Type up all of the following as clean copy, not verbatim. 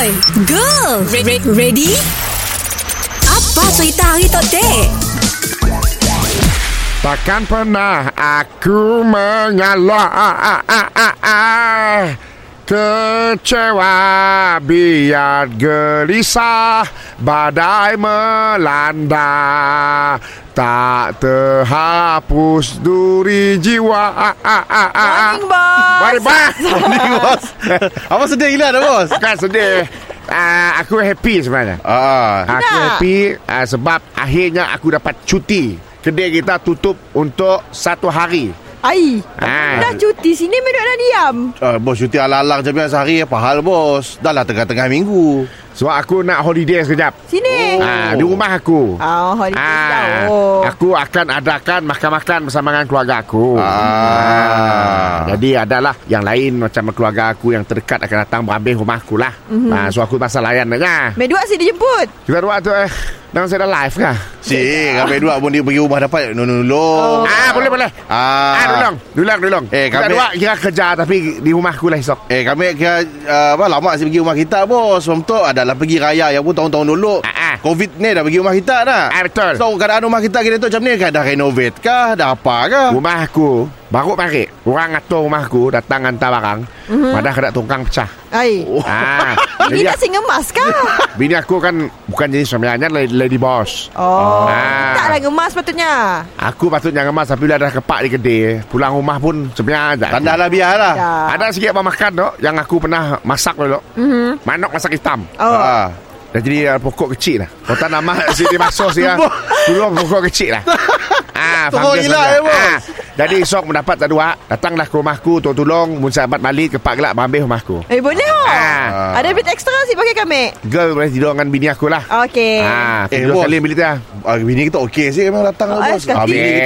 boy, girl, ready? Apa cerita hari tadi? Takkan pernah aku mengalah, kecewa biar gelisah, badai melanda, tak terhapus duri jiwa. Morning boss. Morning boss. Abang sedih gila dah boss. Bukan sedih, aku happy sebenarnya. Aku happy sebab akhirnya aku dapat cuti. Kedai kita tutup untuk 1 hari. Ai, dah cuti sini mereka dah diam. Bos cuti alang-alang jam sehari apa hal bos? Dah lah tengah-tengah minggu. Sebab aku nak holiday sekejap. Sini. Di rumah aku. Holiday sekejap. Aku akan adakan makan-makan bersama dengan keluarga aku. Jadi adalah yang lain macam keluarga aku yang terdekat akan datang berhabis rumah aku lah. So aku pasal layan dengar. Medua si dijemput. Kita dua tu Nang saya dah live kah? Cik, kami dua pun dia pergi rumah dapat nolong. Boleh. Dulang. Kami dua kira kerja tapi di rumah aku lah esok. Kami kira lama asyik pergi rumah kita bos. Contoh adalah pergi raya yang pun tahun-tahun dulu. Covid ni dah pergi rumah kita dah. Betul. So keadaan rumah kita kita tu macam ni kah? Dah renovate kah? Dah apa kah? Rumah aku baru parik. Orang atur rumah aku datang hantar barang. Padahal kedak tongkang pecah. Bini tak singemas kah? Bini aku kan bukan jenis suamiannya lady boss. Taklah ngemas patutnya. Aku patutnya ngemas tapi bila dah kepak di kedai, pulang rumah pun sebenarnya tandahlah biarlah. Ada sikit apa makan tu yang aku pernah masak dulu. Manok masak hitam. Dah jadi pokok kecil lah. Kau tak nama sini masuk sih lah. Tolong pokok kecil lah. Tolong gila ya bos. Jadi esok mendapat tak dua, datanglah ke rumahku untuk tolong muncabat balik kepak gelap ambil rumahku. Boleh oh. Ada bit extra si pakai kami. Girl boleh tidur dengan bini aku lah. Okey. Tidur kali bilik dah. Bini kita okey sih memang datang lah bos. Bini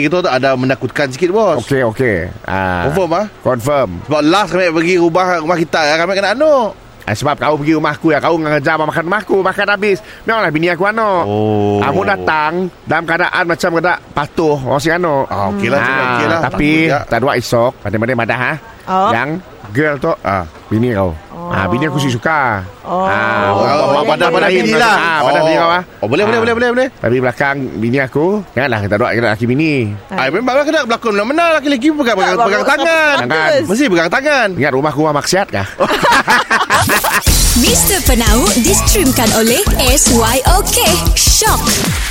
kita tu ada menakutkan sikit bos. Okey. Confirm ah? Confirm. Sebab last kami pergi rumah kita kami kena anu. Sebab kau pergi rumah aku ya, kau mengejar makan habis. Memanglah bini aku anak. Aku datang dalam keadaan macam kena patuh orang si anak. Okeylah. Tapi tak ada esok pandai-pandai madah yang girl tu bini kau. Bini aku suka. Pada bini lah. Pada bini kau. Boleh. Tapi belakang bini aku, janganlah kita doa kena laki bini. Memanglah kena berlakon mana laki-laki pegang tangan. Mesti pegang tangan. Ingat rumah maksiat kah? Mr. Penau distreamkan oleh SYOK Shock.